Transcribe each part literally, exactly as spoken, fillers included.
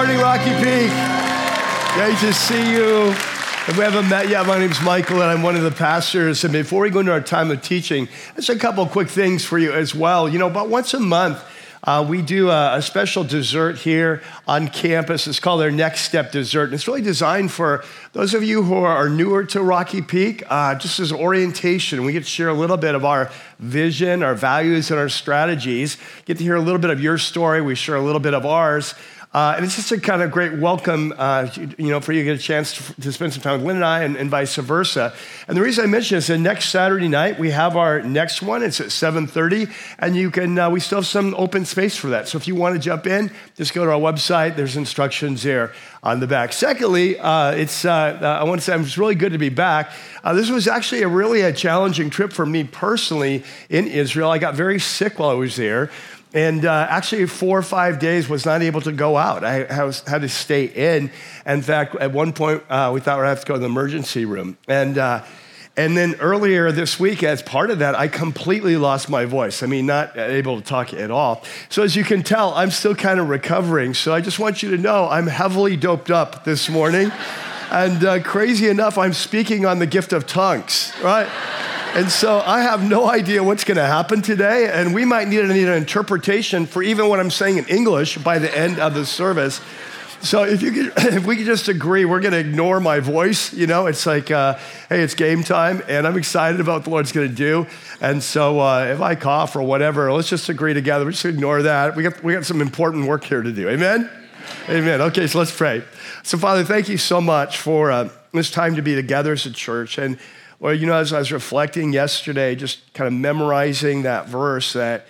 morning, Rocky Peak. Great to see you. If we haven't met yet, my name's Michael, and I'm one of the pastors. And before we go into our time of teaching, there's a couple of quick things for you as well. You know, about once a month, Uh, we do a, a special dessert here on campus. It's called our Next Step Dessert. And it's really designed for those of you who are, are newer to Rocky Peak, uh, just as orientation. We get to share a little bit of our vision, our values, and our strategies. Get to hear a little bit of your story. We share a little bit of ours. Uh, and it's just a kind of great welcome, uh, you, you know, for you to get a chance to, to spend some time with Lynn and I, and, and vice versa. And the reason I mention this is that next Saturday night, we have our next one. It's at seven thirty, and you can, uh, we still have some open space for that. So if you want to jump in, just go to our website. There's instructions there on the back. Secondly, uh, it's, uh, I want to say it's really good to be back. Uh, this was actually a really a challenging trip for me personally in Israel. I got very sick while I was there. And uh, actually, four or five days was not able to go out. I was, had to stay in. In fact, at one point, uh, we thought we'd have to go to the emergency room. And uh, and then earlier this week, as part of that, I completely lost my voice. I mean, not able to talk at all. So as you can tell, I'm still kind of recovering. So I just want you to know I'm heavily doped up this morning. And uh, crazy enough, I'm speaking on the gift of tongues, right? And so I have no idea what's going to happen today, and we might need, need an interpretation for even what I'm saying in English by the end of the service. So if you could, if we could just agree, we're going to ignore my voice. You know, it's like, uh, hey, it's game time, and I'm excited about what the Lord's going to do. And so uh, if I cough or whatever, let's just agree together. We just ignore that. We got we got some important work here to do. Amen? Amen. Okay, so let's pray. So Father, thank you so much for uh, this time to be together as a church. And Well, you know, as I was reflecting yesterday, just kind of memorizing that verse that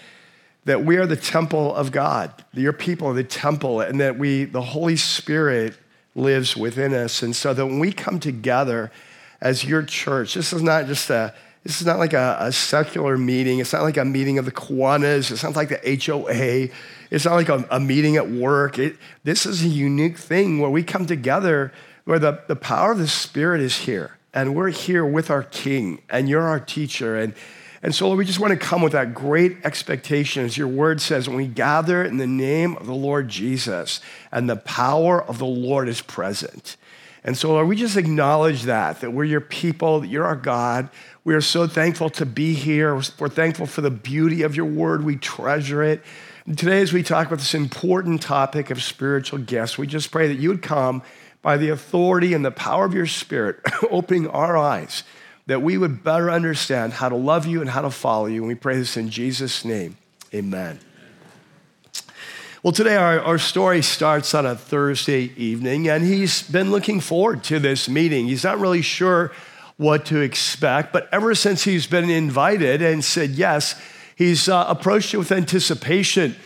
that we are the temple of God, your people are the temple, and that we, the Holy Spirit lives within us. And so that when we come together as your church, this is not just a, this is not like a, a secular meeting. It's not like a meeting of the Kiwanis. It's not like the H O A. It's not like a, a meeting at work. It, this is a unique thing where we come together, where the, the power of the Spirit is here. And we're here with our King, and you're our teacher. And, and so, Lord, we just want to come with that great expectation, as your word says, when we gather in the name of the Lord Jesus, and the power of the Lord is present. And so, Lord, we just acknowledge that, that we're your people, that you're our God. We are so thankful to be here. We're thankful for the beauty of your word. We treasure it. And today, as we talk about this important topic of spiritual gifts, we just pray that you would come by the authority and the power of your Spirit, opening our eyes, that we would better understand how to love you and how to follow you. And we pray this in Jesus' name, amen. Well, today our, our story starts on a Thursday evening, and he's been looking forward to this meeting. He's not really sure what to expect, but ever since he's been invited and said yes, he's uh, approached it with anticipation.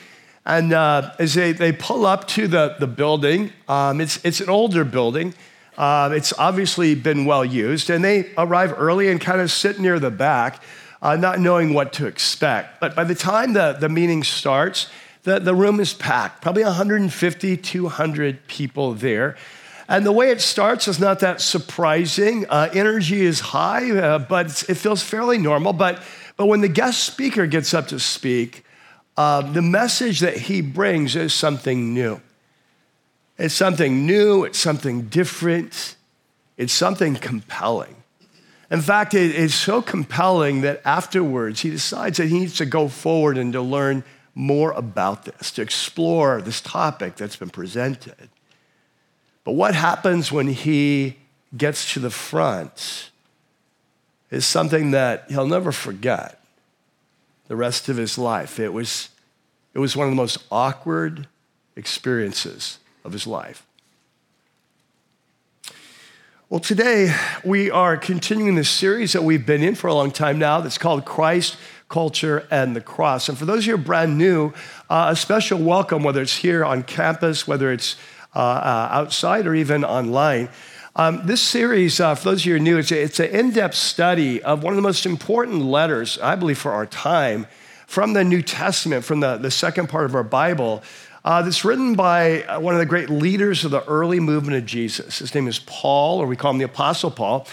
And uh, as they, they pull up to the, the building, um, it's it's an older building. Uh, it's obviously been well used. And they arrive early and kind of sit near the back, uh, not knowing what to expect. But by the time the, the meeting starts, the, the room is packed, probably one hundred fifty, two hundred people there. And the way it starts is not that surprising. Uh, energy is high, uh, but it's, it feels fairly normal. But, but when the guest speaker gets up to speak, Uh, the message that he brings is something new. It's something new, it's something different, it's something compelling. In fact, it is so compelling that afterwards he decides that he needs to go forward and to learn more about this, to explore this topic that's been presented. But what happens when he gets to the front is something that he'll never forget the rest of his life. It was, it was one of the most awkward experiences of his life. Well, today we are continuing this series that we've been in for a long time now that's called Christ, Culture, and the Cross. And for those of you who are brand new, uh, a special welcome, whether it's here on campus, whether it's uh, uh, outside or even online. Um, this series, uh, for those of you who are new, it's, a, it's an in-depth study of one of the most important letters, I believe, for our time, from the New Testament, from the, the second part of our Bible, uh, that's written by one of the great leaders of the early movement of Jesus. His name is Paul, or we call him the Apostle Paul.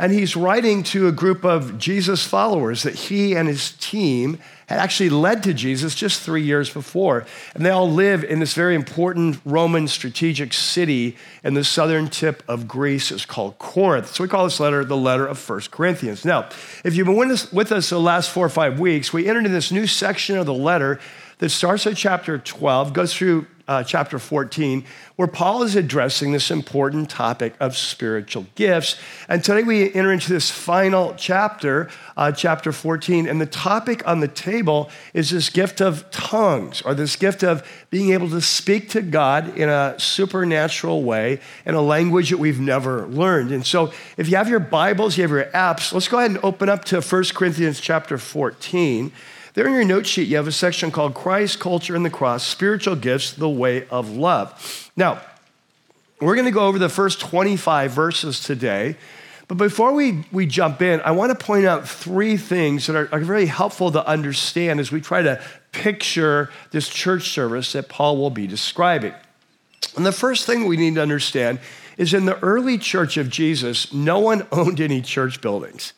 And he's writing to a group of Jesus followers that he and his team had actually led to Jesus just three years before. And they all live in this very important Roman strategic city in the southern tip of Greece. It's called Corinth. So we call this letter the letter of First Corinthians. Now, if you've been with us the last four or five weeks, we entered into this new section of the letter that starts at chapter twelve, goes through Uh, chapter fourteen, where Paul is addressing this important topic of spiritual gifts. And today we enter into this final chapter, uh, chapter fourteen, and the topic on the table is this gift of tongues, or this gift of being able to speak to God in a supernatural way, in a language that we've never learned. And so if you have your Bibles, you have your apps, let's go ahead and open up to First Corinthians chapter fourteen. There in your note sheet, you have a section called Christ, Culture, and the Cross, Spiritual Gifts, the Way of Love. Now, we're going to go over the first twenty-five verses today, but before we, we jump in, I want to point out three things that are, are very helpful to understand as we try to picture this church service that Paul will be describing. And the first thing we need to understand is in the early church of Jesus, no one owned any church buildings.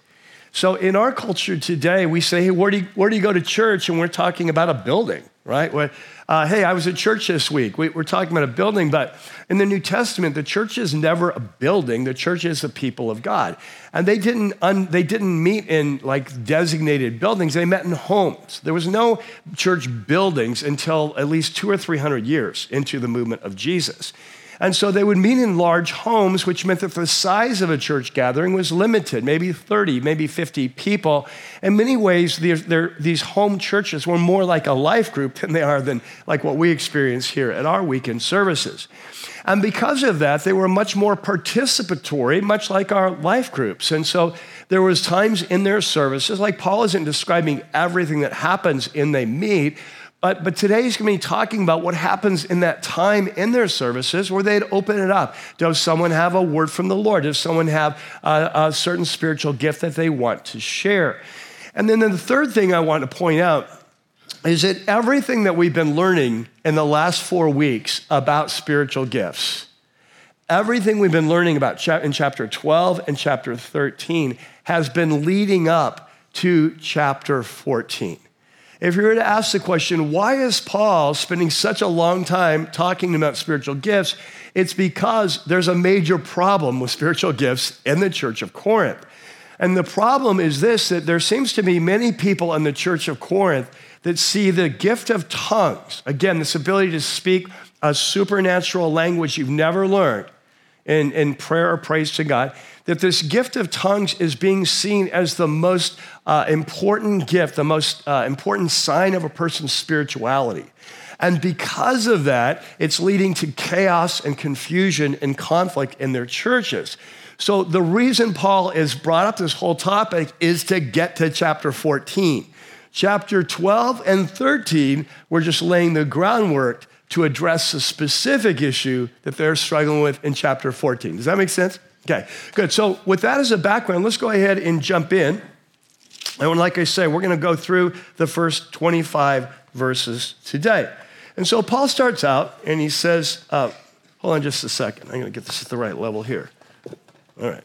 So in our culture today, we say, hey, where do you, where do you go to church? And we're talking about a building, right? Where, uh, hey, I was at church this week. We, we're talking about a building. But in the New Testament, the church is never a building. The church is the people of God. And they didn't un, they didn't meet in like designated buildings. They met in homes. There was no church buildings until at least two or three hundred years into the movement of Jesus. And so they would meet in large homes, which meant that the size of a church gathering was limited, maybe thirty, maybe fifty people. In many ways, they're, they're, these home churches were more like a life group than they are than like what we experience here at our weekend services. And because of that, they were much more participatory, much like our life groups. And so there was times in their services, like Paul isn't describing everything that happens in they meet, But, but today he's going to be talking about what happens in that time in their services where they'd open it up. Does someone have a word from the Lord? Does someone have a, a certain spiritual gift that they want to share? And then the third thing I want to point out is that everything that we've been learning in the last four weeks about spiritual gifts, everything we've been learning about in chapter twelve and chapter thirteen has been leading up to chapter fourteen. If you were to ask the question, why is Paul spending such a long time talking about spiritual gifts? It's because there's a major problem with spiritual gifts in the church of Corinth. And the problem is this, that there seems to be many people in the church of Corinth that see the gift of tongues, again, this ability to speak a supernatural language you've never learned in, in prayer or praise to God, that this gift of tongues is being seen as the most uh, important gift, the most uh, important sign of a person's spirituality. And because of that, it's leading to chaos and confusion and conflict in their churches. So the reason Paul has brought up this whole topic is to get to chapter fourteen. Chapter twelve and thirteen, we're just laying the groundwork to address the specific issue that they're struggling with in chapter fourteen. Does that make sense? Okay, good. So with that as a background, let's go ahead and jump in. And like I say, we're going to go through the first twenty-five verses today. And so Paul starts out and he says, uh, hold on just a second. I'm going to get this at the right level here. All right.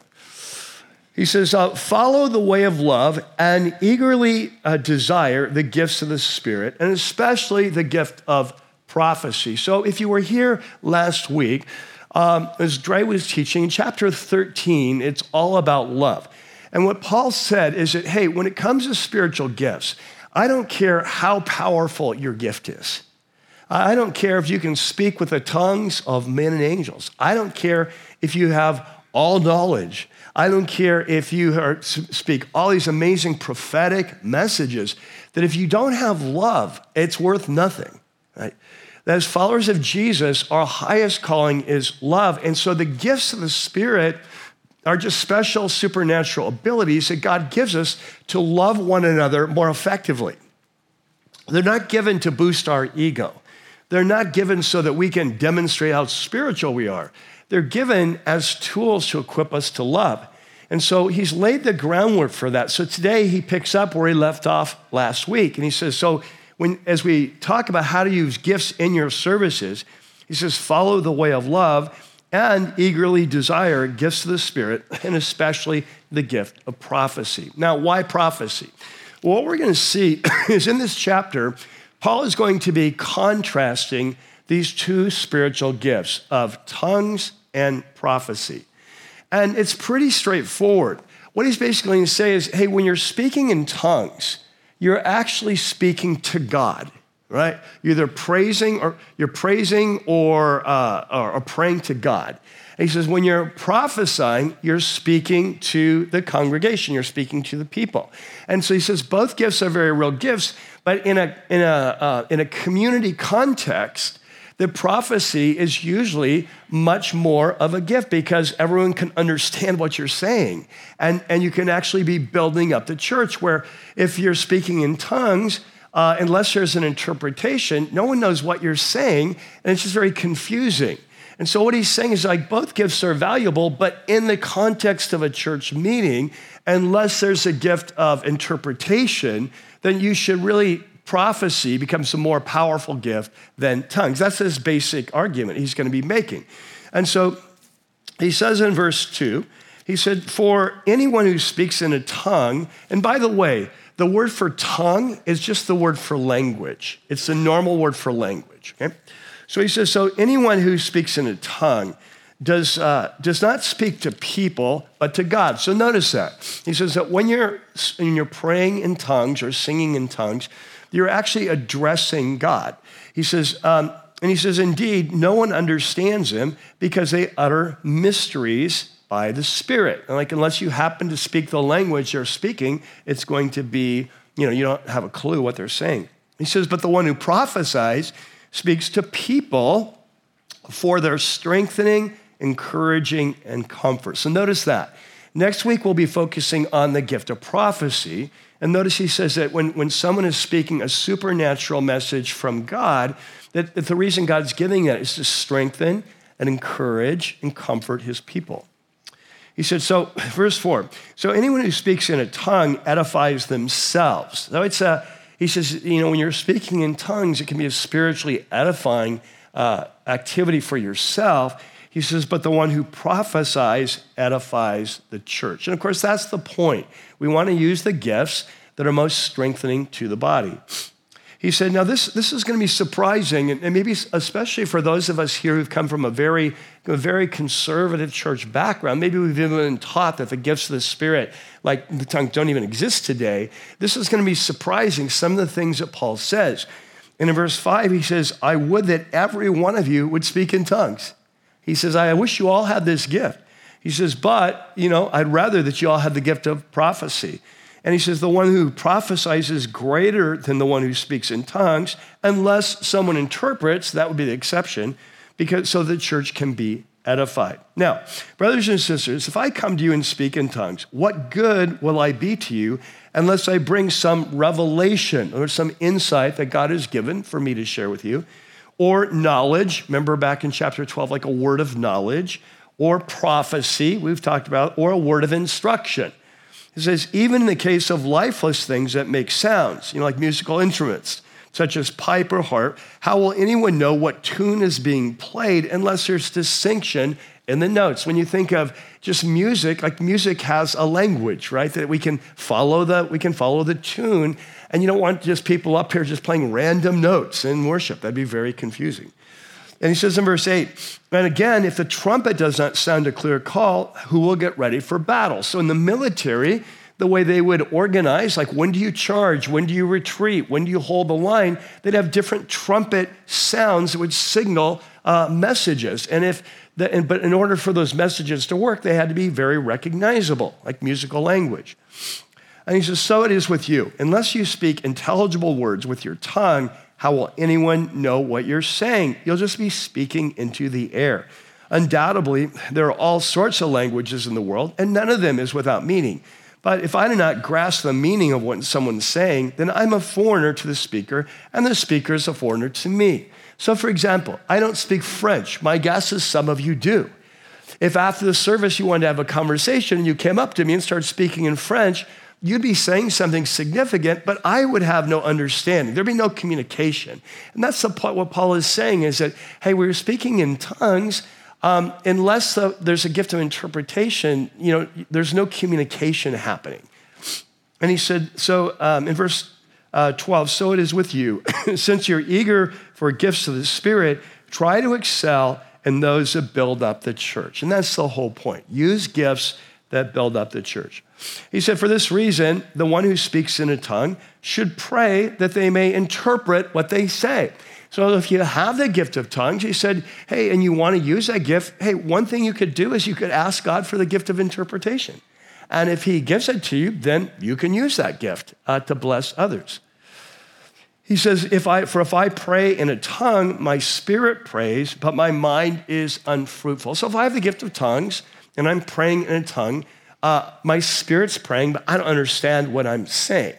He says, uh, follow the way of love and eagerly uh, desire the gifts of the Spirit, and especially the gift of prophecy. So if you were here last week, Um, as Dre was teaching, in chapter thirteen, it's all about love. And what Paul said is that, hey, when it comes to spiritual gifts, I don't care how powerful your gift is. I don't care if you can speak with the tongues of men and angels. I don't care if you have all knowledge. I don't care if you are, speak all these amazing prophetic messages, that if you don't have love, it's worth nothing, right? As followers of Jesus, our highest calling is love. And so the gifts of the Spirit are just special supernatural abilities that God gives us to love one another more effectively. They're not given to boost our ego. They're not given so that we can demonstrate how spiritual we are. They're given as tools to equip us to love. And so he's laid the groundwork for that. So today he picks up where he left off last week. And he says, so When, as we talk about how to use gifts in your services, he says, follow the way of love and eagerly desire gifts of the Spirit, and especially the gift of prophecy. Now, why prophecy? Well, what we're going to see is in this chapter, Paul is going to be contrasting these two spiritual gifts of tongues and prophecy. And it's pretty straightforward. What he's basically going to say is, hey, when you're speaking in tongues, you're actually speaking to God, right? You're either praising or you're praising or, uh, or, or praying to God. And he says, when you're prophesying, you're speaking to the congregation, you're speaking to the people. And so he says, both gifts are very real gifts, but in a in a uh, in a community context, the prophecy is usually much more of a gift because everyone can understand what you're saying. And, and you can actually be building up the church where if you're speaking in tongues, uh, unless there's an interpretation, no one knows what you're saying, and it's just very confusing. And so what he's saying is like both gifts are valuable, but in the context of a church meeting, unless there's a gift of interpretation, then you should really prophecy becomes a more powerful gift than tongues. That's his basic argument he's going to be making. And so he says in verse two, he said, for anyone who speaks in a tongue, and by the way, the word for tongue is just the word for language. It's the normal word for language, okay? So he says, so anyone who speaks in a tongue does, uh, does not speak to people, but to God. So notice that. He says that when you're, when you're praying in tongues or singing in tongues, you're actually addressing God. He says, um, and he says, indeed, no one understands him because they utter mysteries by the Spirit. And like, unless you happen to speak the language they're speaking, it's going to be, you know, you don't have a clue what they're saying. He says, but the one who prophesies speaks to people for their strengthening, encouraging, and comfort. So notice that. Next week, we'll be focusing on the gift of prophecy. And notice he says that when, when someone is speaking a supernatural message from God, that, that the reason God's giving that is to strengthen and encourage and comfort his people. He said, so verse four, so anyone who speaks in a tongue edifies themselves. So it's a, he says, you know, when you're speaking in tongues, it can be a spiritually edifying uh, activity for yourself. He says, but the one who prophesies edifies the church. And of course, that's the point. We want to use the gifts that are most strengthening to the body. He said, now this, this is going to be surprising, and maybe especially for those of us here who've come from a very, a very conservative church background. Maybe we've even been taught that the gifts of the Spirit, like the tongue, don't even exist today. This is going to be surprising, some of the things that Paul says. And in verse five, he says, I would that every one of you would speak in tongues. He says, I wish you all had this gift. He says, but, you know, I'd rather that you all had the gift of prophecy. And he says, the one who prophesies is greater than the one who speaks in tongues, unless someone interprets, that would be the exception, because so the church can be edified. Now, brothers and sisters, if I come to you and speak in tongues, what good will I be to you unless I bring some revelation or some insight that God has given for me to share with you? Or knowledge, remember back in chapter twelve, like a word of knowledge, or prophecy, we've talked about, or a word of instruction. It says, even in the case of lifeless things that make sounds, you know, like musical instruments, such as pipe or harp, how will anyone know what tune is being played unless there's distinction in the notes? When you think of just music, like music has a language, right? That we can follow the, we can follow the tune. And you don't want just people up here just playing random notes in worship. That'd be very confusing. And he says in verse eight, and again, if the trumpet does not sound a clear call, who will get ready for battle? So in the military, the way they would organize, like when do you charge? When do you retreat? When do you hold the line? They'd have different trumpet sounds that would signal uh, messages. And if the, and, but in order for those messages to work, they had to be very recognizable, like musical language. And he says, so it is with you. Unless you speak intelligible words with your tongue, how will anyone know what you're saying? You'll just be speaking into the air. Undoubtedly, there are all sorts of languages in the world, and none of them is without meaning. But if I do not grasp the meaning of what someone's saying, then I'm a foreigner to the speaker, and the speaker is a foreigner to me. So for example, I don't speak French. My guess is some of you do. If after the service you wanted to have a conversation and you came up to me and started speaking in French, you'd be saying something significant, but I would have no understanding. There'd be no communication. And that's the point what Paul is saying is that, hey, we were speaking in tongues. Um, unless uh, there's a gift of interpretation, you know, there's no communication happening. And he said, so um, in verse uh, twelve, so it is with you. Since you're eager for gifts of the Spirit, try to excel in those that build up the church. And that's the whole point. Use gifts that build up the church. He said, for this reason, the one who speaks in a tongue should pray that they may interpret what they say. So if you have the gift of tongues, he said, hey, and you want to use that gift, hey, one thing you could do is you could ask God for the gift of interpretation. And if he gives it to you, then you can use that gift uh, to bless others. He says, if I, for if I pray in a tongue, my spirit prays, but my mind is unfruitful. So if I have the gift of tongues and I'm praying in a tongue, uh, my spirit's praying, but I don't understand what I'm saying.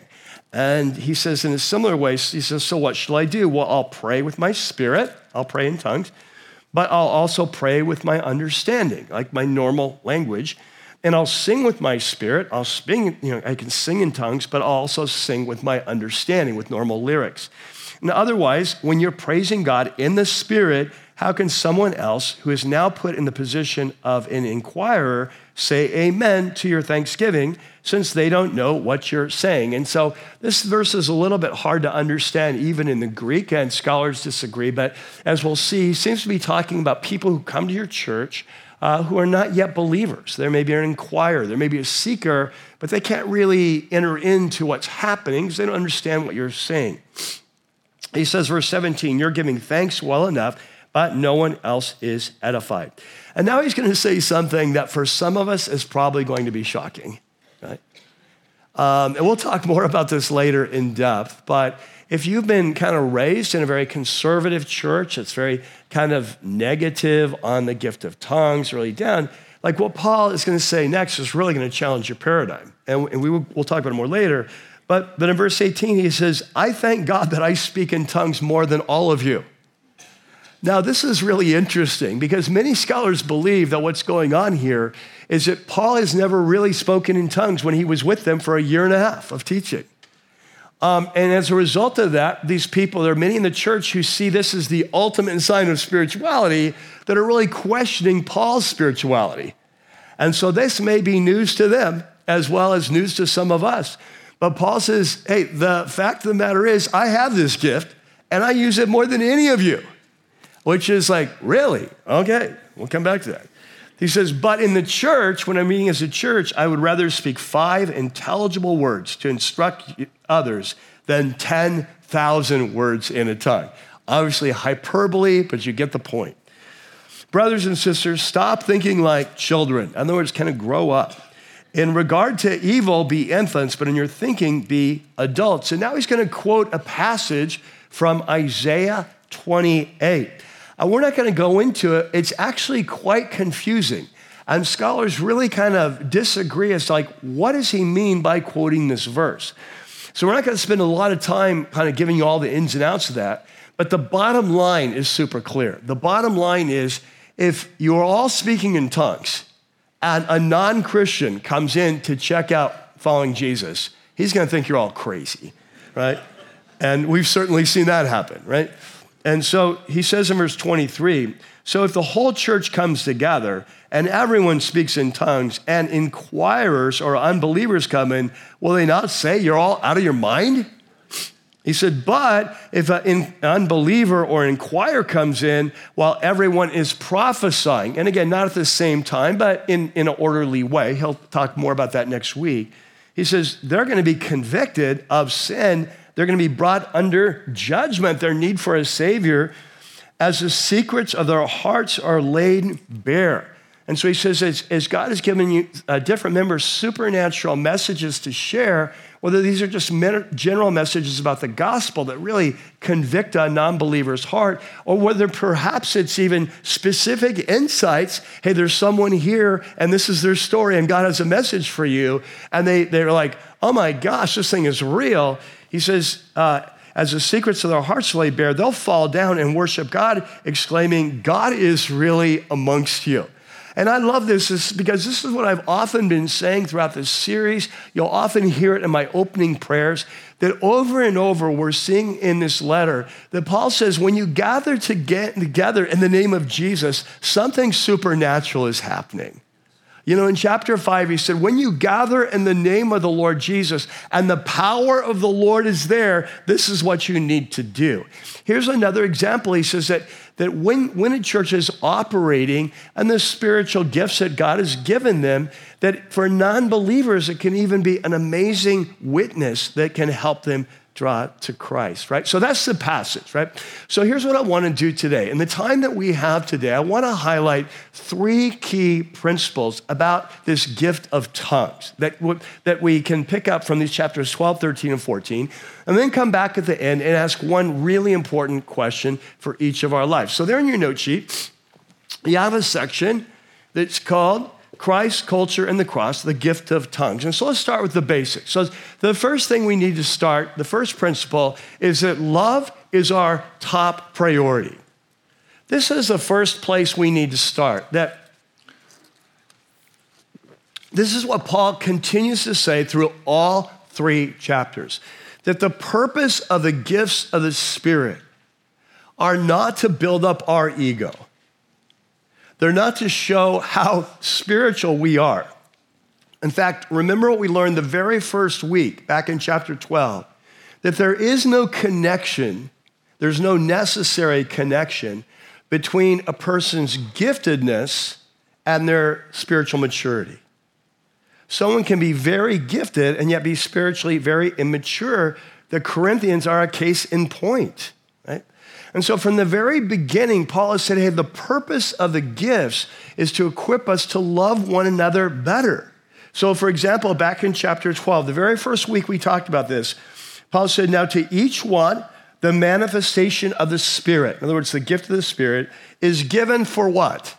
And he says in a similar way, he says, so what shall I do? Well, I'll pray with my spirit. I'll pray in tongues, but I'll also pray with my understanding, like my normal language. And I'll sing with my spirit. I'll sing, you know, I can sing in tongues, but I'll also sing with my understanding, with normal lyrics. And otherwise, when you're praising God in the spirit, how can someone else who is now put in the position of an inquirer say amen to your thanksgiving, since they don't know what you're saying? And so this verse is a little bit hard to understand, even in the Greek, and scholars disagree. But as we'll see, he seems to be talking about people who come to your church uh, who are not yet believers. There may be an inquirer, there may be a seeker, but they can't really enter into what's happening because they don't understand what you're saying. He says, verse seventeen, you're giving thanks well enough, but no one else is edified. And now he's going to say something that for some of us is probably going to be shocking, right? Um, and we'll talk more about this later in depth, but if you've been kind of raised in a very conservative church, it's very kind of negative on the gift of tongues, really down, like what Paul is going to say next is really going to challenge your paradigm. And, and we will, we'll talk about it more later. But, but in verse eighteen, he says, I thank God that I speak in tongues more than all of you. Now, this is really interesting because many scholars believe that what's going on here is that Paul has never really spoken in tongues when he was with them for a year and a half of teaching. Um, and as a result of that, these people, there are many in the church who see this as the ultimate sign of spirituality that are really questioning Paul's spirituality. And so this may be news to them as well as news to some of us. But Paul says, hey, the fact of the matter is I have this gift and I use it more than any of you. Which is like, really? Okay, we'll come back to that. He says, but in the church, when I'm meeting as a church, I would rather speak five intelligible words to instruct others than ten thousand words in a tongue. Obviously hyperbole, but you get the point. Brothers and sisters, stop thinking like children. In other words, kind of grow up. In regard to evil, be infants, but in your thinking, be adults. And now he's going to quote a passage from Isaiah twenty-eight. And we're not going to go into it. It's actually quite confusing. And scholars really kind of disagree as to like, what does he mean by quoting this verse? So we're not going to spend a lot of time kind of giving you all the ins and outs of that. But the bottom line is super clear. The bottom line is if you're all speaking in tongues and a non-Christian comes in to check out following Jesus, he's going to think you're all crazy, right? And we've certainly seen that happen, right? And so he says in verse twenty-three, so if the whole church comes together and everyone speaks in tongues and inquirers or unbelievers come in, will they not say you're all out of your mind? He said, but if an unbeliever or an inquirer comes in while everyone is prophesying, and again, not at the same time, but in, in an orderly way, he'll talk more about that next week. He says, they're going to be convicted of sin. They're going to be brought under judgment, their need for a savior, as the secrets of their hearts are laid bare. And so he says, as, as God has given you uh, different members supernatural messages to share, whether these are just general messages about the gospel that really convict a non-believer's heart, or whether perhaps it's even specific insights, hey, there's someone here, and this is their story, and God has a message for you, and they, they're like, oh my gosh, this thing is real. He says, uh, as the secrets of their hearts lay bare, they'll fall down and worship God, exclaiming, God is really amongst you. And I love this is because this is what I've often been saying throughout this series. You'll often hear it in my opening prayers, that over and over we're seeing in this letter that Paul says, when you gather to get together in the name of Jesus, something supernatural is happening. You know, in chapter five, he said, when you gather in the name of the Lord Jesus and the power of the Lord is there, this is what you need to do. Here's another example. He says that, that when, when a church is operating and the spiritual gifts that God has given them, that for non-believers, it can even be an amazing witness that can help them draw to Christ, right? So that's the passage, right? So here's what I want to do today. In the time that we have today, I want to highlight three key principles about this gift of tongues that, w- that we can pick up from these chapters twelve, thirteen, and fourteen, and then come back at the end and ask one really important question for each of our lives. So there in your note sheet, you have a section that's called Christ, Culture, and the Cross, the Gift of Tongues. And so let's start with the basics. So the first thing we need to start, the first principle, is that love is our top priority. This is the first place we need to start. That this is what Paul continues to say through all three chapters, that the purpose of the gifts of the Spirit are not to build up our ego. They're not to show how spiritual we are. In fact, remember what we learned the very first week back in chapter twelve, that there is no connection, there's no necessary connection between a person's giftedness and their spiritual maturity. Someone can be very gifted and yet be spiritually very immature. The Corinthians are a case in point, right? And so from the very beginning, Paul has said, hey, the purpose of the gifts is to equip us to love one another better. So for example, back in chapter twelve, the very first week we talked about this, Paul said, now to each one, the manifestation of the Spirit, in other words, the gift of the Spirit, is given for what?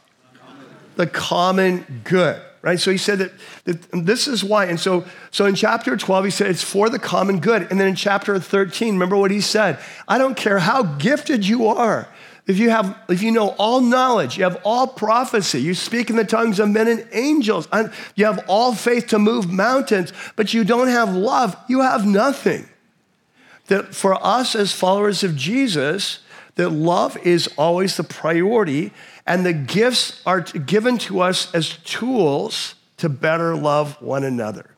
The common good, right? So he said that, that this is why. And so, so in chapter twelve, he said it's for the common good. And then in chapter thirteen, remember what he said. I don't care how gifted you are. If you have, if you know all knowledge, you have all prophecy, you speak in the tongues of men and angels, you have all faith to move mountains, but you don't have love, you have nothing. That for us as followers of Jesus, that love is always the priority, and the gifts are given to us as tools to better love one another.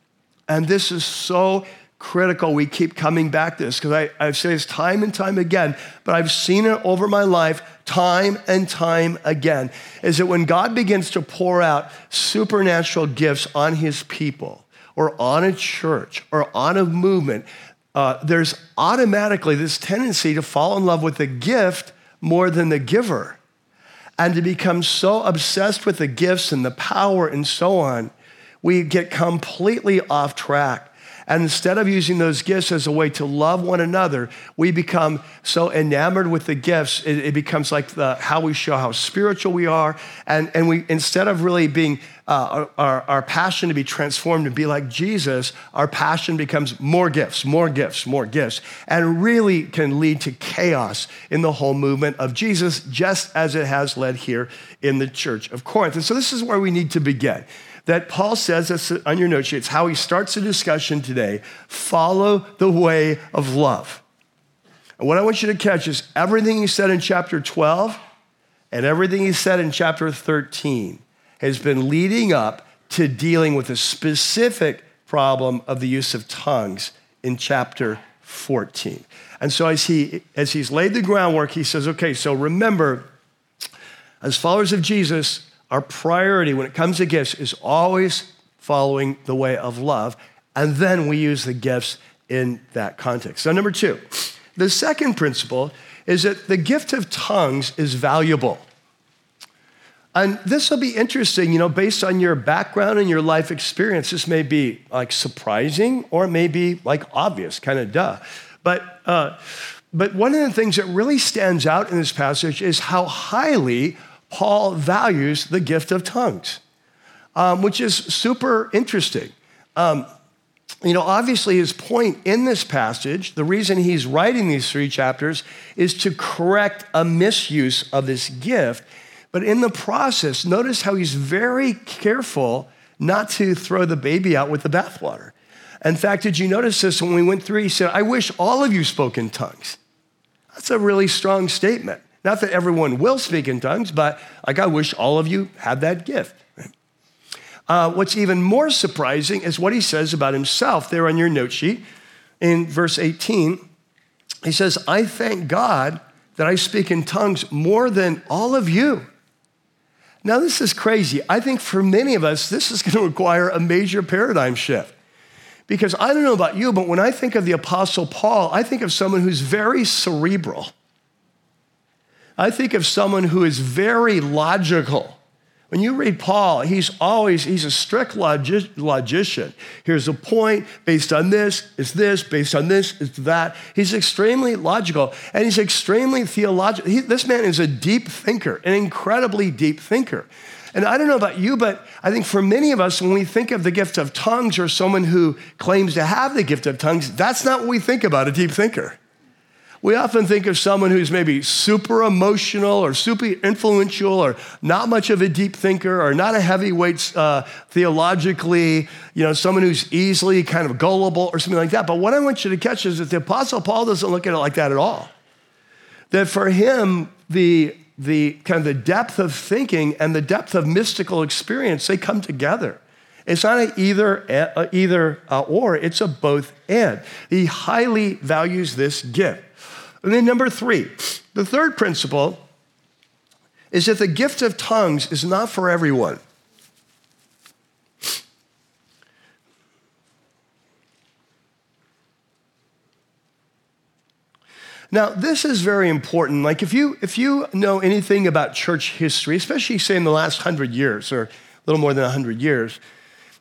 And this is so critical. We keep coming back to this because I've said this time and time again, but I've seen it over my life time and time again, is that when God begins to pour out supernatural gifts on his people or on a church or on a movement, uh, there's automatically this tendency to fall in love with the gift more than the giver, and to become so obsessed with the gifts and the power and so on, we get completely off track. And instead of using those gifts as a way to love one another, we become so enamored with the gifts, it, it becomes like the, how we show how spiritual we are. And, and we instead of really being uh, our, our, our passion to be transformed and be like Jesus, our passion becomes more gifts, more gifts, more gifts, and really can lead to chaos in the whole movement of Jesus, just as it has led here in the church of Corinth. And so this is where we need to begin. That Paul says, that's on your note sheet, it's how he starts the discussion today, follow the way of love. And what I want you to catch is everything he said in chapter twelve and everything he said in chapter thirteen has been leading up to dealing with a specific problem of the use of tongues in chapter fourteen. And so as he as he's laid the groundwork, he says, okay, so remember, as followers of Jesus, our priority when it comes to gifts is always following the way of love, and then we use the gifts in that context. So number two, the second principle is that the gift of tongues is valuable. And this will be interesting, you know, based on your background and your life experience, this may be like surprising or it may be like obvious, kind of duh. But, uh, but one of the things that really stands out in this passage is how highly Paul values the gift of tongues, um, which is super interesting. Um, you know, obviously his point in this passage, the reason he's writing these three chapters is to correct a misuse of this gift, But in the process, notice how he's very careful not to throw the baby out with the bathwater. In fact, did you notice this when we went through? He said, I wish all of you spoke in tongues. That's a really strong statement. Not that everyone will speak in tongues, but like I wish all of you had that gift. Uh, what's even more surprising is what he says about himself there on your note sheet. In verse eighteen, he says, I thank God that I speak in tongues more than all of you. Now, this is crazy. I think for many of us, this is going to require a major paradigm shift. Because I don't know about you, but when I think of the Apostle Paul, I think of someone who's very cerebral. I think of someone who is very logical. When you read Paul, he's always, he's a strict logi- logician. Here's a point, based on this, it's this, based on this, it's that. He's extremely logical, and he's extremely theological. He, this man is a deep thinker, an incredibly deep thinker. And I don't know about you, but I think for many of us, when we think of the gift of tongues or someone who claims to have the gift of tongues, that's not what we think about a deep thinker. We often think of someone who's maybe super emotional or super influential or not much of a deep thinker or not a heavyweight uh, theologically, you know, someone who's easily kind of gullible or something like that. But what I want you to catch is that the Apostle Paul doesn't look at it like that at all. That for him, the the kind of the depth of thinking and the depth of mystical experience, they come together. It's not an either, uh, either uh, or, it's a both and. He highly values this gift. And then number three, the third principle is that the gift of tongues is not for everyone. Now, this is very important. Like if you if you know anything about church history, especially say in the last hundred years or a little more than one hundred years,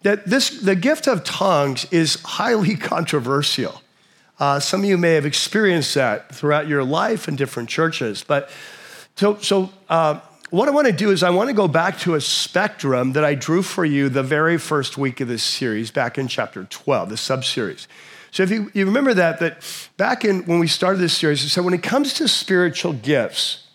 that this the gift of tongues is highly controversial. Uh, some of you may have experienced that throughout your life in different churches. But to, so uh, what I want to do is I want to go back to a spectrum that I drew for you the very first week of this series, back in chapter twelve, the sub-series. So if you, you remember that, that back in when we started this series, I said when it comes to spiritual gifts,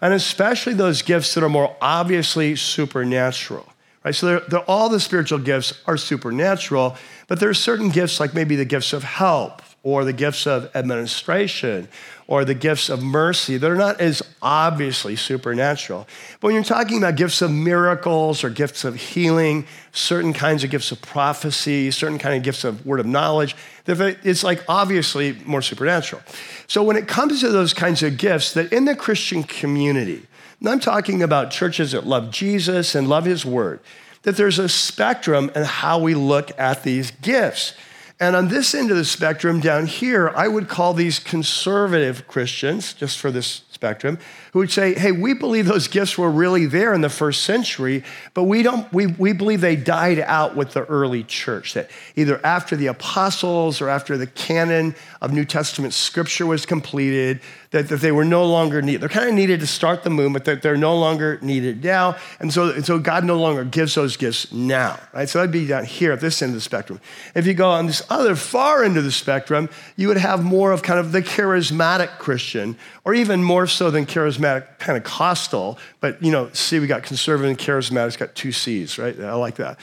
and especially those gifts that are more obviously supernatural, right? So they're, they're, all the spiritual gifts are supernatural, but there are certain gifts like maybe the gifts of help, or the gifts of administration, or the gifts of mercy. They're not as obviously supernatural. But when you're talking about gifts of miracles or gifts of healing, certain kinds of gifts of prophecy, certain kinds of gifts of word of knowledge, it's like obviously more supernatural. So when it comes to those kinds of gifts, that in the Christian community, and I'm talking about churches that love Jesus and love his word, that there's a spectrum in how we look at these gifts. And on this end of the spectrum down here, I would call these conservative Christians, just for this spectrum, who would say, hey, we believe those gifts were really there in the first century, but we don't. We, we believe they died out with the early church, that either after the apostles or after the canon of New Testament scripture was completed, that, that they were no longer needed. They're kind of needed to start the movement, that they're no longer needed now. And so, and so God no longer gives those gifts now, right? So that'd be down here at this end of the spectrum. If you go on this other far end of the spectrum, you would have more of kind of the charismatic Christian, or even more so than charismatic Pentecostal, but you know, see, we got conservative and charismatic, it's got two C's, right? I like that.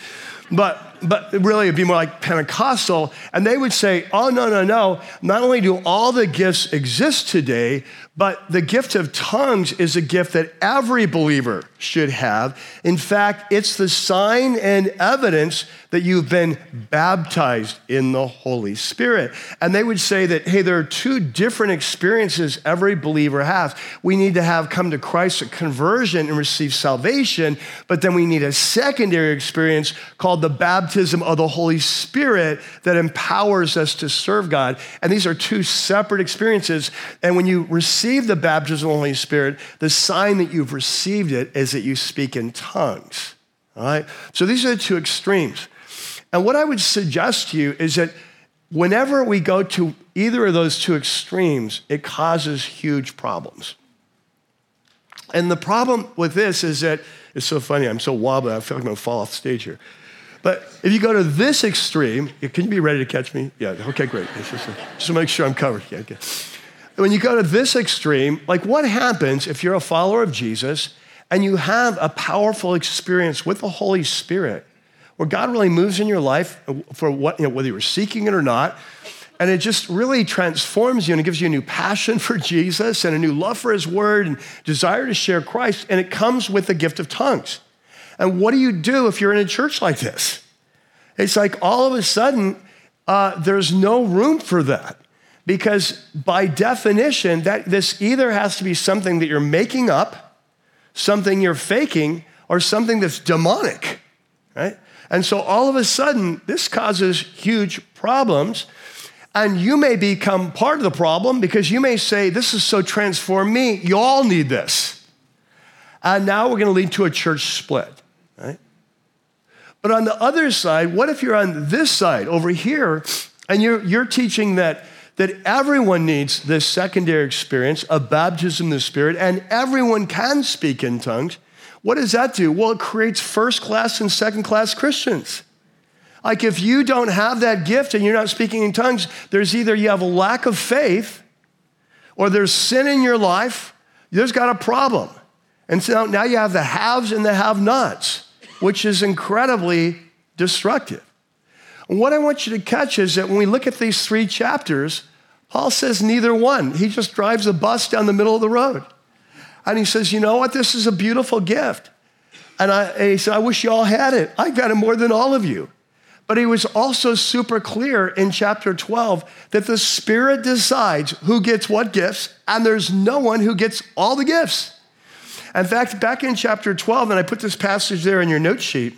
But but really it'd be more like Pentecostal, and they would say, oh, no, no, no, not only do all the gifts exist today, but the gift of tongues is a gift that every believer should have. In fact, it's the sign and evidence that you've been baptized in the Holy Spirit. And they would say that, hey, there are two different experiences every believer has. We need to have come to Christ at conversion and receive salvation, but then we need a secondary experience called the baptism of the Holy Spirit that empowers us to serve God. And these are two separate experiences. And when you receive the baptism of the Holy Spirit, the sign that you've received it is that you speak in tongues. All right? So these are the two extremes. And what I would suggest to you is that whenever we go to either of those two extremes, it causes huge problems. And the problem with this is that, it's so funny, I'm so wobbly, I feel like I'm gonna fall off stage here. But if you go to this extreme, can you be ready to catch me? Yeah, okay, great. Just to, just to make sure I'm covered. Yeah, okay. When you go to this extreme, like what happens if you're a follower of Jesus and you have a powerful experience with the Holy Spirit where God really moves in your life for what, you know, whether you were seeking it or not, and it just really transforms you, and it gives you a new passion for Jesus and a new love for his word and desire to share Christ, and it comes with the gift of tongues. And what do you do if you're in a church like this? It's like all of a sudden, uh, there's no room for that, because by definition, that this either has to be something that you're making up, something you're faking, or something that's demonic, right? And so all of a sudden, this causes huge problems. And you may become part of the problem because you may say, this is so transformed me, you all need this. And now we're going to lead to a church split, right? But on the other side, what if you're on this side over here and you're, you're teaching that, that everyone needs this secondary experience of baptism in the Spirit and everyone can speak in tongues? What does that do? Well, it creates first class and second class Christians. Like if you don't have that gift and you're not speaking in tongues, there's either you have a lack of faith or there's sin in your life, there's got a problem. And so now you have the haves and the have-nots, which is incredibly destructive. And what I want you to catch is that when we look at these three chapters, Paul says neither one. He just drives a bus down the middle of the road. And he says, you know what? This is a beautiful gift. And, I, and he said, I wish you all had it. I got it more than all of you. But he was also super clear in chapter twelve that the Spirit decides who gets what gifts, and there's no one who gets all the gifts. In fact, back in chapter twelve, and I put this passage there in your note sheet,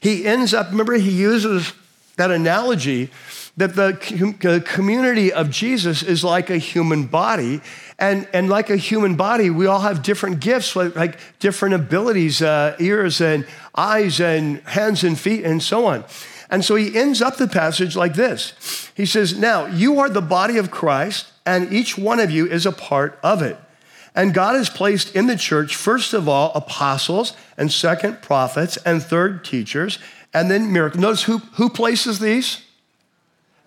he ends up, remember he uses that analogy that the community of Jesus is like a human body, and, and like a human body, we all have different gifts, like, like different abilities, uh, ears and eyes and hands and feet and so on. And so he ends up the passage like this. He says, now you are the body of Christ, and each one of you is a part of it. And God has placed in the church, first of all, apostles, and second, prophets, and third, teachers, and then miracles. Notice who, who places these?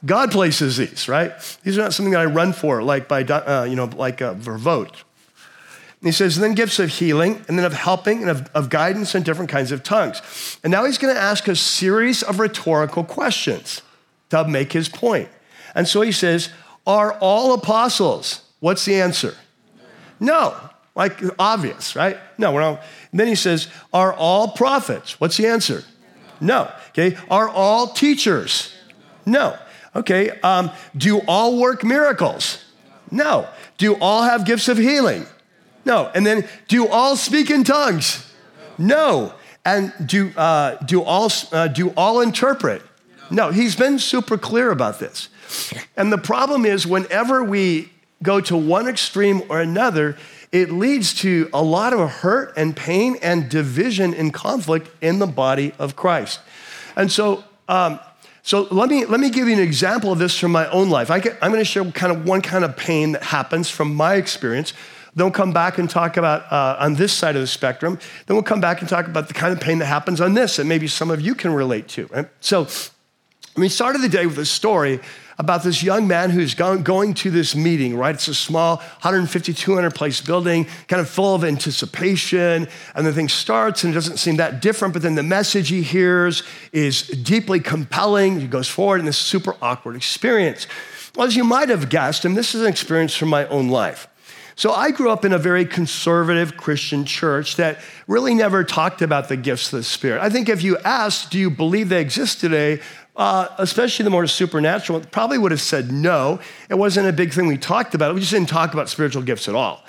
God places these, right? These are not something that I run for, like by, uh, you know, like uh, for vote. And he says, and then gifts of healing, and then of helping, and of, of guidance, and different kinds of tongues. And now he's going to ask a series of rhetorical questions to make his point. And so he says, are all apostles? What's the answer? No, like obvious, right? No, we're not. And then he says, are all prophets? What's the answer? No. Okay. Are all teachers? No. Okay. Um, do all work miracles? No. Do all have gifts of healing? No. And then do all speak in tongues? No. And do uh, do all uh, do all interpret? No. He's been super clear about this. And the problem is whenever we go to one extreme or another, it leads to a lot of hurt and pain and division and conflict in the body of Christ. And so um, so let me let me give you an example of this from my own life. I get, I'm gonna share kind of one kind of pain that happens from my experience. Then we'll come back and talk about uh, on this side of the spectrum. Then we'll come back and talk about the kind of pain that happens on this and maybe some of you can relate to. Right? So we started the day with a story about this young man who's going to this meeting, right? It's a small one fifty, two hundred place building, kind of full of anticipation, and the thing starts and it doesn't seem that different, but then the message he hears is deeply compelling. He goes forward in this super awkward experience. Well, as you might have guessed, and this is an experience from my own life. So I grew up in a very conservative Christian church that really never talked about the gifts of the Spirit. I think if you asked, do you believe they exist today? Uh, especially the more supernatural, probably would have said no. It wasn't a big thing we talked about. We just didn't talk about spiritual gifts at all.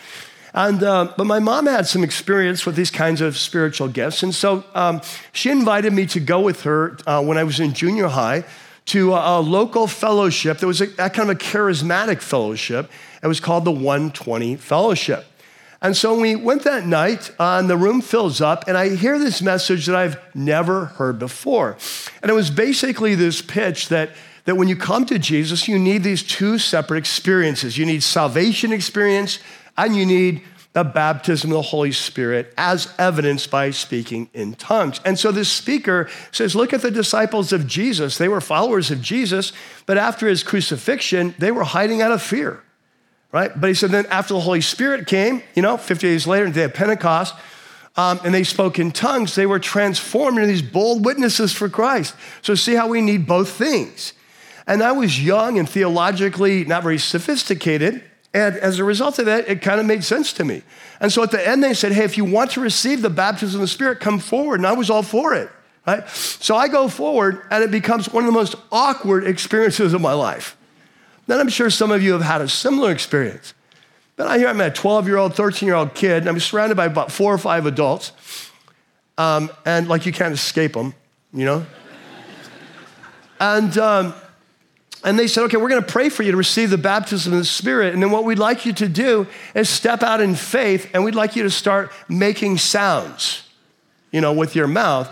And uh, but my mom had some experience with these kinds of spiritual gifts. And so um, she invited me to go with her uh, when I was in junior high to a, a local fellowship. There was a, a kind of a charismatic fellowship. It was called the one twenty Fellowship. And so we went that night, uh, and the room fills up, and I hear this message that I've never heard before. And it was basically this pitch that, that when you come to Jesus, you need these two separate experiences. You need salvation experience, and you need the baptism of the Holy Spirit as evidenced by speaking in tongues. And so this speaker says, look at the disciples of Jesus. They were followers of Jesus, but after his crucifixion, they were hiding out of fear. right? But he said then after the Holy Spirit came, you know, fifty days later, the day of Pentecost, um, and they spoke in tongues, they were transformed into these bold witnesses for Christ. So see how we need both things. And I was young and theologically not very sophisticated. And as a result of that, it kind of made sense to me. And so at the end, they said, hey, if you want to receive the baptism of the Spirit, come forward. And I was all for it, right? So I go forward, and it becomes one of the most awkward experiences of my life. Then I'm sure some of you have had a similar experience. But I hear I'm a twelve-year-old, thirteen-year-old kid, and I'm surrounded by about four or five adults. Um, and, like, you can't escape them, you know? and... Um, And they said, okay, we're going to pray for you to receive the baptism of the Spirit. And then what we'd like you to do is step out in faith, and we'd like you to start making sounds, you know, with your mouth.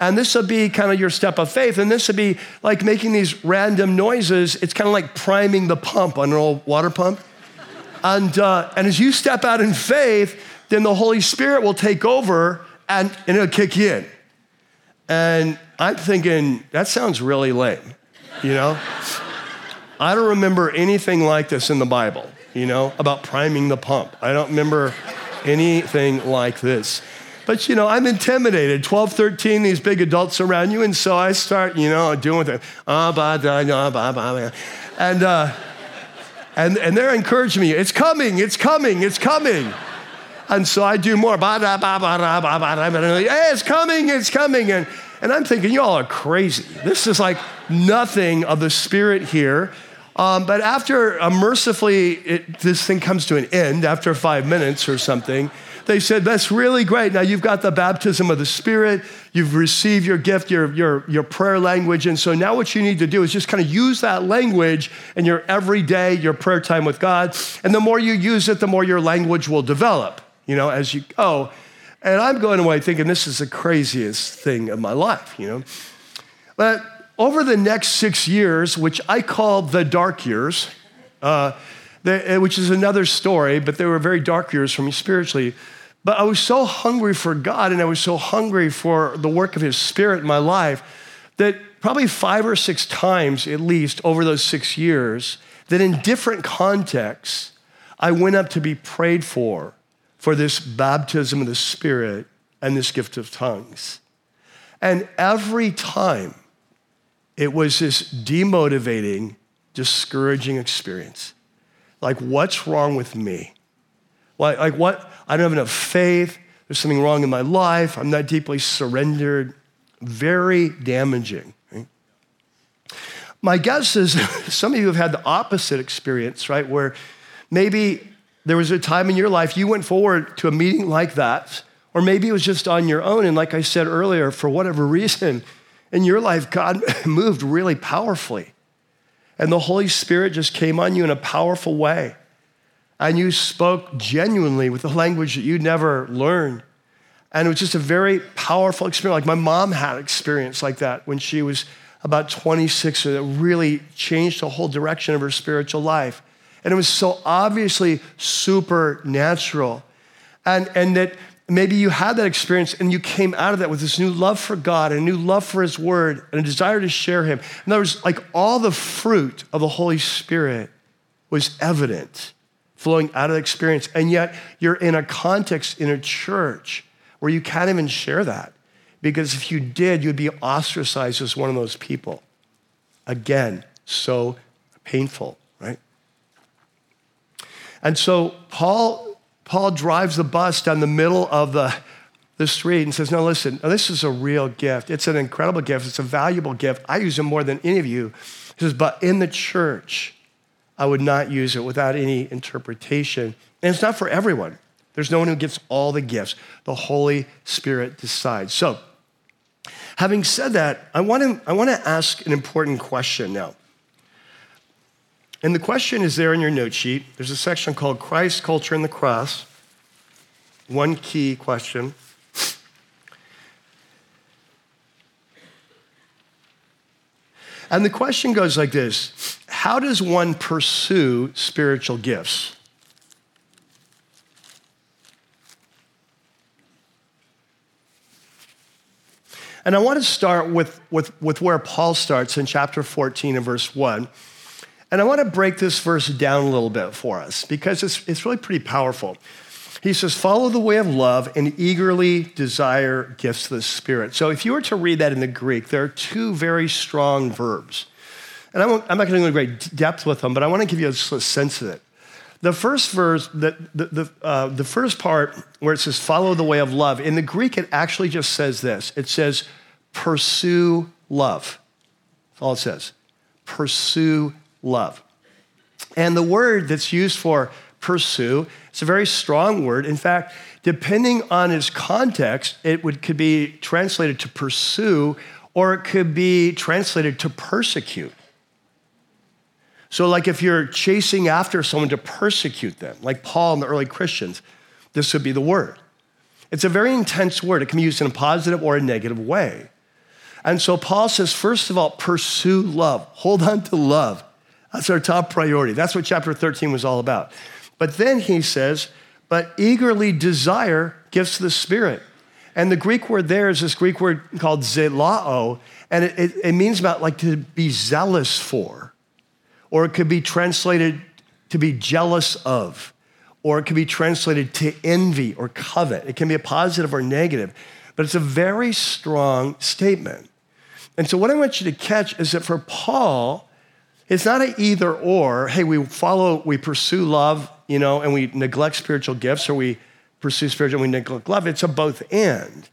And this would be kind of your step of faith. And this would be like making these random noises. It's kind of like priming the pump on an old water pump. and uh, and as you step out in faith, then the Holy Spirit will take over, and, and it'll kick you in. And I'm thinking, that sounds really lame, you know? I don't remember anything like this in the Bible, you know, about priming the pump. I don't remember anything like this. But, you know, I'm intimidated. twelve, thirteen, these big adults around you. And so I start, you know, doing things. And, uh, and, and they're encouraging me. It's coming. It's coming. It's coming. And so I do more. Hey, it's coming. It's coming. And, and I'm thinking, y'all are crazy. This is like nothing of the Spirit here. Um, but after, uh, mercifully, it, this thing comes to an end after five minutes or something. They said, that's really great. Now you've got the baptism of the Spirit. You've received your gift, your, your, your prayer language. And so now what you need to do is just kind of use that language in your everyday, your prayer time with God. And the more you use it, the more your language will develop, you know, as you go. And I'm going away thinking this is the craziest thing of my life, you know. But over the next six years, which I call the dark years, uh, the, which is another story, but they were very dark years for me spiritually. But I was so hungry for God, and I was so hungry for the work of His Spirit in my life, that probably five or six times at least over those six years, that in different contexts, I went up to be prayed for, for this baptism of the Spirit and this gift of tongues. And every time, it was this demotivating, discouraging experience. Like, what's wrong with me? Like, like, what? I don't have enough faith. There's something wrong in my life. I'm not deeply surrendered. Very damaging. Right? My guess is some of you have had the opposite experience, right? Where maybe there was a time in your life you went forward to a meeting like that, or maybe it was just on your own. And like I said earlier, for whatever reason, in your life, God moved really powerfully. And the Holy Spirit just came on you in a powerful way. And you spoke genuinely with a language that you never learned. And it was just a very powerful experience. Like my mom had experience like that when she was about twenty-six, that really changed the whole direction of her spiritual life. And it was so obviously supernatural. And, and that maybe you had that experience and you came out of that with this new love for God and a new love for His Word and a desire to share Him. In other words, like all the fruit of the Holy Spirit was evident flowing out of the experience. And yet you're in a context in a church where you can't even share that, because if you did, you'd be ostracized as one of those people. Again, so painful, right? And so Paul Paul drives the bus down the middle of the, the street and says, no, listen, this is a real gift. It's an incredible gift. It's a valuable gift. I use it more than any of you. He says, but in the church, I would not use it without any interpretation. And it's not for everyone. There's no one who gets all the gifts. The Holy Spirit decides. So having said that, I want to, I want to ask an important question now. And the question is there in your note sheet. There's a section called Christ, Culture, and the Cross. One key question. And the question goes like this. How does one pursue spiritual gifts? And I want to start with, with, with where Paul starts in chapter fourteen and verse one. And I want to break this verse down a little bit for us because it's, it's really pretty powerful. He says, follow the way of love and eagerly desire gifts of the Spirit. So if you were to read that in the Greek, there are two very strong verbs. And I won't, I'm not going to go into great depth with them, but I want to give you a sense of it. The first verse, the, the, the, uh, the first part where it says, follow the way of love, in the Greek, it actually just says this. It says, pursue love. That's all it says. Pursue love. And the word that's used for pursue, it's a very strong word. In fact, depending on its context, it would could be translated to pursue, or it could be translated to persecute. So like if you're chasing after someone to persecute them, like Paul and the early Christians, this would be the word. It's a very intense word. It can be used in a positive or a negative way. And so Paul says, first of all, pursue love. Hold on to love. That's our top priority. That's what chapter thirteen was all about. But then he says, but eagerly desire gifts of the Spirit. And the Greek word there is this Greek word called zelao, and it, it, it means about like to be zealous for. Or it could be translated to be jealous of, or it could be translated to envy or covet. It can be a positive or negative, but it's a very strong statement. And so what I want you to catch is that for Paul, it's not an either or, hey, we follow, we pursue love, you know, and we neglect spiritual gifts, or we pursue spiritual and we neglect love. It's a both and.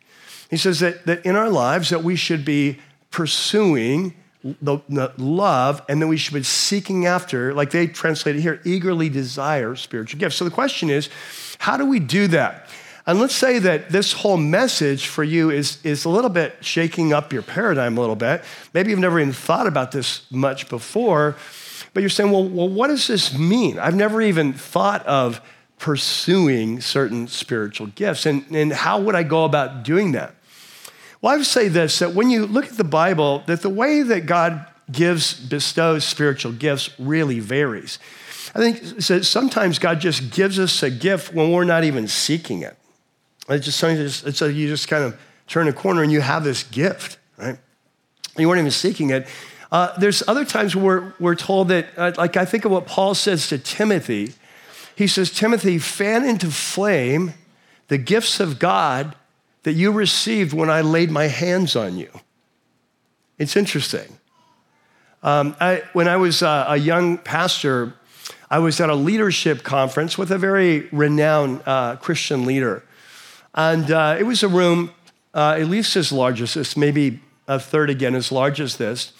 He says that, that in our lives that we should be pursuing The, the love, and then we should be seeking after, like they translated here, eagerly desire spiritual gifts. So the question is, how do we do that? And let's say that this whole message for you is, is a little bit shaking up your paradigm a little bit. Maybe you've never even thought about this much before, but you're saying, well, well what does this mean? I've never even thought of pursuing certain spiritual gifts, and, and how would I go about doing that? Well, I would say this, that when you look at the Bible, that the way that God gives, bestows spiritual gifts really varies. I think so sometimes God just gives us a gift when we're not even seeking it. It's just something that's, it's like you just kind of turn a corner and you have this gift, right? You weren't even seeking it. Uh, there's other times where we're told that, uh, like I think of what Paul says to Timothy. He says, Timothy, fan into flame the gifts of God that you received when I laid my hands on you. It's interesting. Um, I, when I was uh, a young pastor, I was at a leadership conference with a very renowned uh, Christian leader. And uh, it was a room uh, at least as large as this, maybe a third again as large as this.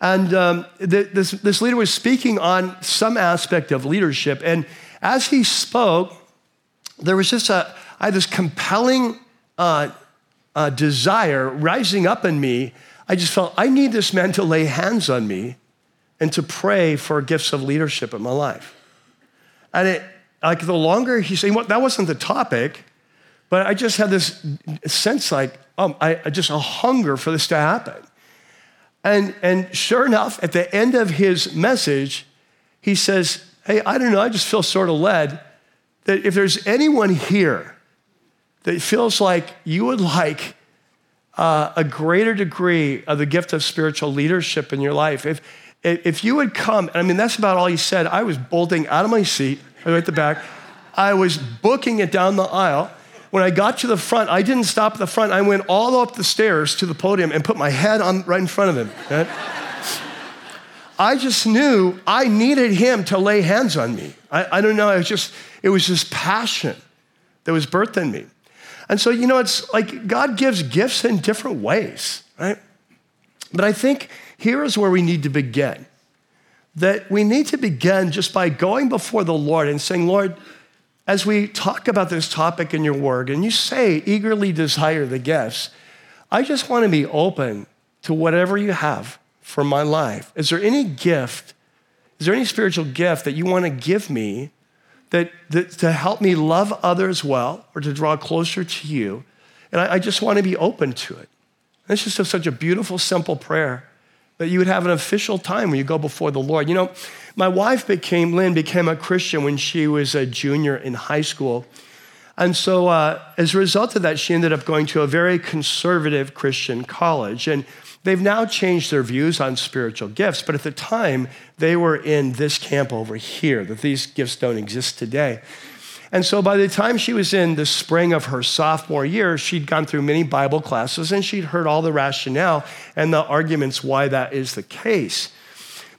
And um, th- this, this leader was speaking on some aspect of leadership. And as he spoke, there was just a, I had this compelling Uh, uh, desire rising up in me. I just felt, I need this man to lay hands on me and to pray for gifts of leadership in my life. And it, like the longer he said, well, that wasn't the topic, but I just had this sense like, um, I, I just a hunger for this to happen. And, and sure enough, at the end of his message, he says, hey, I don't know, I just feel sort of led that if there's anyone here that feels like you would like uh, a greater degree of the gift of spiritual leadership in your life, If if you would come, I mean, that's about all he said. I was bolting out of my seat, I was at the back. I was booking it down the aisle. When I got to the front, I didn't stop at the front. I went all up the stairs to the podium and put my head on right in front of him. Right? I just knew I needed him to lay hands on me. I, I don't know, it was just, it was this passion that was birthed in me. And so, you know, it's like God gives gifts in different ways, right? But I think here is where we need to begin. That we need to begin just by going before the Lord and saying, Lord, as we talk about this topic in your word, and you say eagerly desire the gifts, I just want to be open to whatever you have for my life. Is there any gift, is there any spiritual gift that you want to give me That, that to help me love others well or to draw closer to you? And I, I just want to be open to it. It's just a, such a beautiful, simple prayer that you would have an official time when you go before the Lord. You know, my wife became, Lynn became a Christian when she was a junior in high school. And so uh, as a result of that, she ended up going to a very conservative Christian college. And They've now changed their views on spiritual gifts, but at the time, they were in this camp over here, that these gifts don't exist today. And so by the time she was in the spring of her sophomore year, she'd gone through many Bible classes and she'd heard all the rationale and the arguments why that is the case.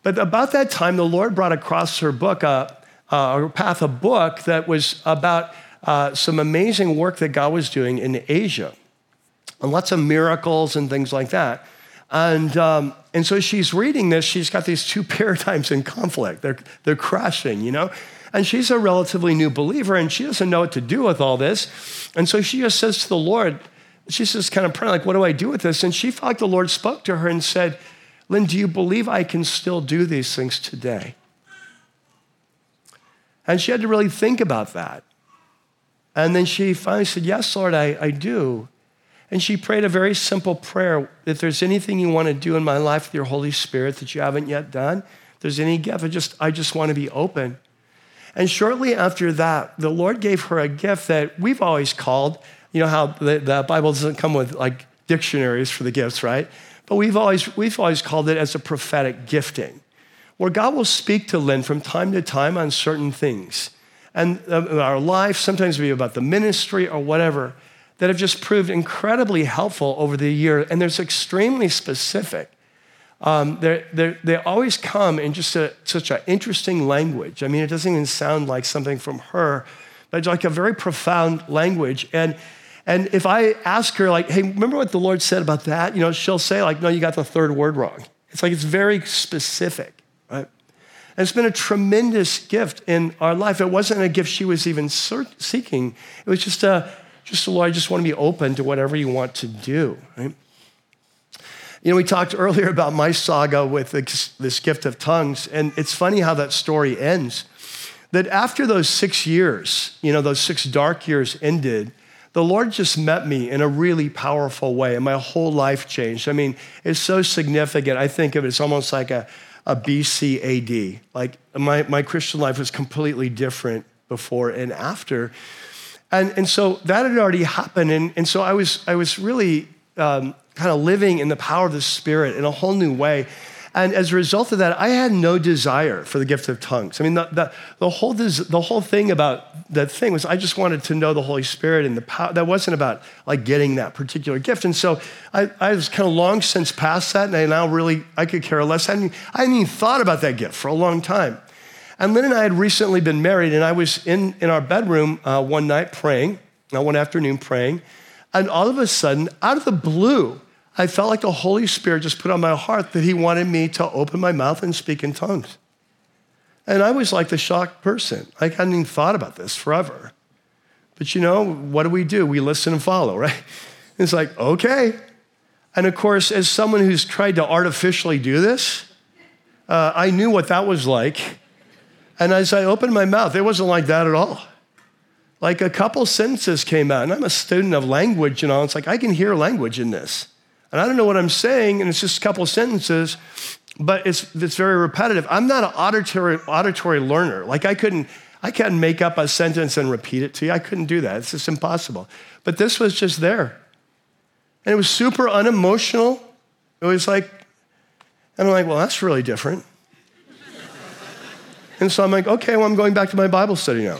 But about that time, the Lord brought across her book, a, a path, a book that was about uh, some amazing work that God was doing in Asia and lots of miracles and things like that. And um, and so she's reading this. She's got these two paradigms in conflict. They're they're crashing, you know? And she's a relatively new believer, and she doesn't know what to do with all this. And so she just says to the Lord, she's just kind of praying, like, what do I do with this? And she felt like the Lord spoke to her and said, Lynn, do you believe I can still do these things today? And she had to really think about that. And then she finally said, yes, Lord, I, I do. And she prayed a very simple prayer. If there's anything you want to do in my life with your Holy Spirit that you haven't yet done, if there's any gift, I just, I just want to be open. And shortly after that, the Lord gave her a gift that we've always called, you know how the, the Bible doesn't come with like dictionaries for the gifts, right? But we've always we've always called it as a prophetic gifting, where God will speak to Lynn from time to time on certain things. And uh, our life, sometimes it'll be about the ministry or whatever, that have just proved incredibly helpful over the year. And they're extremely specific. Um, they're, they're, they always come in just a, such an interesting language. I mean, it doesn't even sound like something from her, but it's like a very profound language. And and if I ask her, like, hey, remember what the Lord said about that? You know, she'll say, like, no, you got the third word wrong. It's like it's very specific, right? And it's been a tremendous gift in our life. It wasn't a gift she was even seeking. It was just a, just the Lord, I just want to be open to whatever you want to do, right? You know, we talked earlier about my saga with this gift of tongues, and it's funny how that story ends. That after those six years, you know, those six dark years ended, the Lord just met me in a really powerful way, and my whole life changed. I mean, it's so significant. I think of it as almost like a, a B C A D. Like my, my Christian life was completely different before and after. And, and so that had already happened, and, and so I was, I was really... Um, kind of living in the power of the Spirit in a whole new way. And as a result of that, I had no desire for the gift of tongues. I mean, the the, the whole des- the whole thing about that thing was I just wanted to know the Holy Spirit and the power. That wasn't about like getting that particular gift. And so I, I was kind of long since past that, and I now really, I could care less. I hadn't, I hadn't even thought about that gift for a long time. And Lynn and I had recently been married, and I was in, in our bedroom uh, one night praying, uh, one afternoon praying, and all of a sudden, out of the blue, I felt like the Holy Spirit just put on my heart that he wanted me to open my mouth and speak in tongues. And I was like the shocked person. I hadn't even thought about this forever. But you know, what do we do? We listen and follow, right? It's like, okay. And of course, as someone who's tried to artificially do this, uh, I knew what that was like. And as I opened my mouth, it wasn't like that at all. Like a couple sentences came out, and I'm a student of language, you know, it's like I can hear language in this. And I don't know what I'm saying, and it's just a couple of sentences, but it's it's very repetitive. I'm not an auditory auditory learner. Like I couldn't, I couldn't make up a sentence and repeat it to you. I couldn't do that. It's just impossible. But this was just there. And it was super unemotional. It was like, and I'm like, well, that's really different. And so I'm like, okay, well, I'm going back to my Bible study now.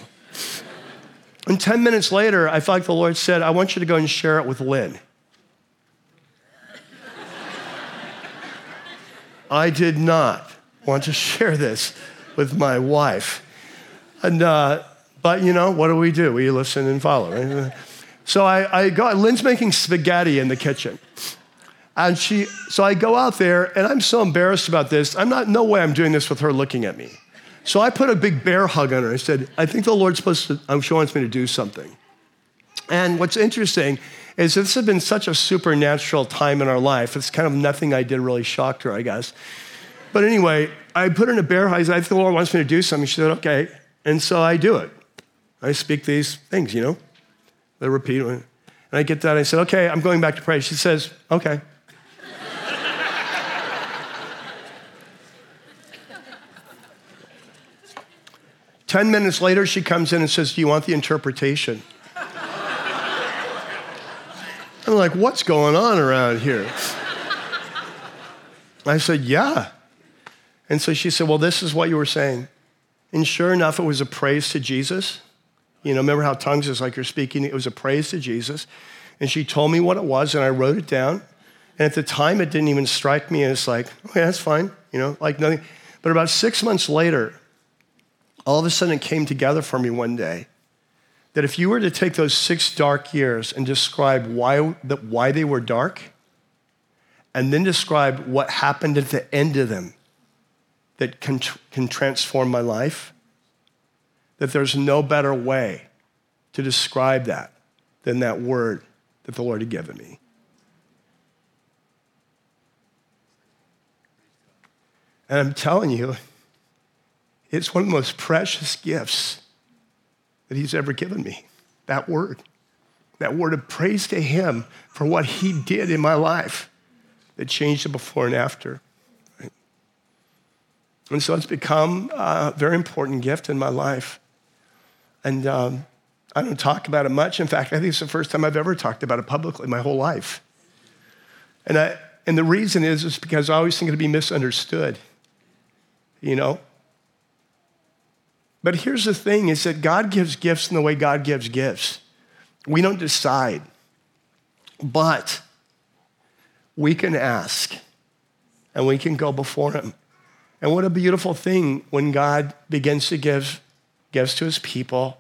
And ten minutes later, I felt like the Lord said, I want you to go and share it with Lynn. I did not want to share this with my wife. And, uh, but, you know, what do we do? We listen and follow. Right? So I, I go, Lynn's making spaghetti in the kitchen. And she, so I go out there, and I'm so embarrassed about this. I'm not, no way I'm doing this with her looking at me. So I put a big bear hug on her. I said, I think the Lord's supposed to, I'm sure wants me to do something. And what's interesting is this has been such a supernatural time in our life. It's kind of nothing I did really shocked her, I guess. But anyway, I put her in a bear hug. I said, I think the Lord wants me to do something. She said, okay. And so I do it. I speak these things, you know, they repeat. And I get that. I said, okay, I'm going back to pray. She says, okay. Ten minutes later, she comes in and says, do you want the interpretation? I'm like, what's going on around here? I said, yeah. And so she said, well, this is what you were saying. And sure enough, it was a praise to Jesus. You know, remember how tongues is like you're speaking? It was a praise to Jesus. And she told me what it was, and I wrote it down. And at the time, it didn't even strike me. And it's like, okay, that's fine. You know, like nothing. But about six months later, all of a sudden it came together for me one day that if you were to take those six dark years and describe why, why they were dark, and then describe what happened at the end of them that can, can transform my life, that there's no better way to describe that than that word that the Lord had given me. And I'm telling you, it's one of the most precious gifts that he's ever given me, that word. That word of praise to him for what he did in my life that changed the before and after. Right? And so it's become a very important gift in my life. And um, I don't talk about it much. In fact, I think it's the first time I've ever talked about it publicly my whole life. And I, and the reason is, is because I always think it'd be misunderstood, you know? But here's the thing, is that God gives gifts in the way God gives gifts. We don't decide, but we can ask and we can go before him. And what a beautiful thing when God begins to give gifts to his people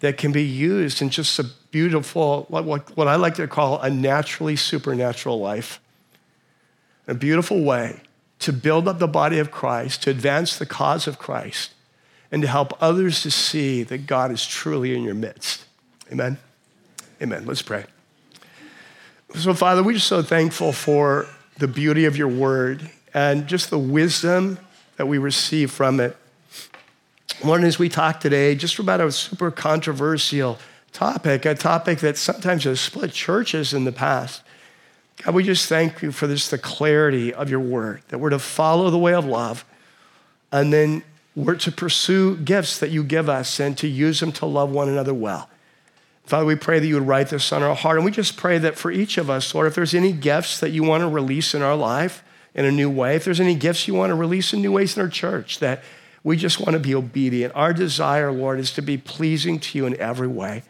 that can be used in just a beautiful, what, what, what I like to call a naturally supernatural life. A beautiful way to build up the body of Christ, to advance the cause of Christ, and to help others to see that God is truly in your midst. Amen? Amen. Let's pray. So, Father, we're just so thankful for the beauty of your word and just the wisdom that we receive from it. One, as we talk today, just about a super controversial topic, a topic that sometimes has split churches in the past. God, we just thank you for this, the clarity of your word, that we're to follow the way of love and then we're to pursue gifts that you give us and to use them to love one another well. Father, we pray that you would write this on our heart. And we just pray that for each of us, Lord, if there's any gifts that you want to release in our life in a new way, if there's any gifts you want to release in new ways in our church, that we just want to be obedient. Our desire, Lord, is to be pleasing to you in every way.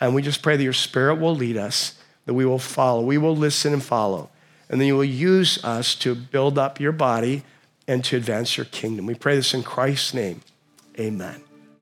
And we just pray that your spirit will lead us, that we will follow. We will listen and follow. And then you will use us to build up your body and to advance your kingdom. We pray this in Christ's name. Amen.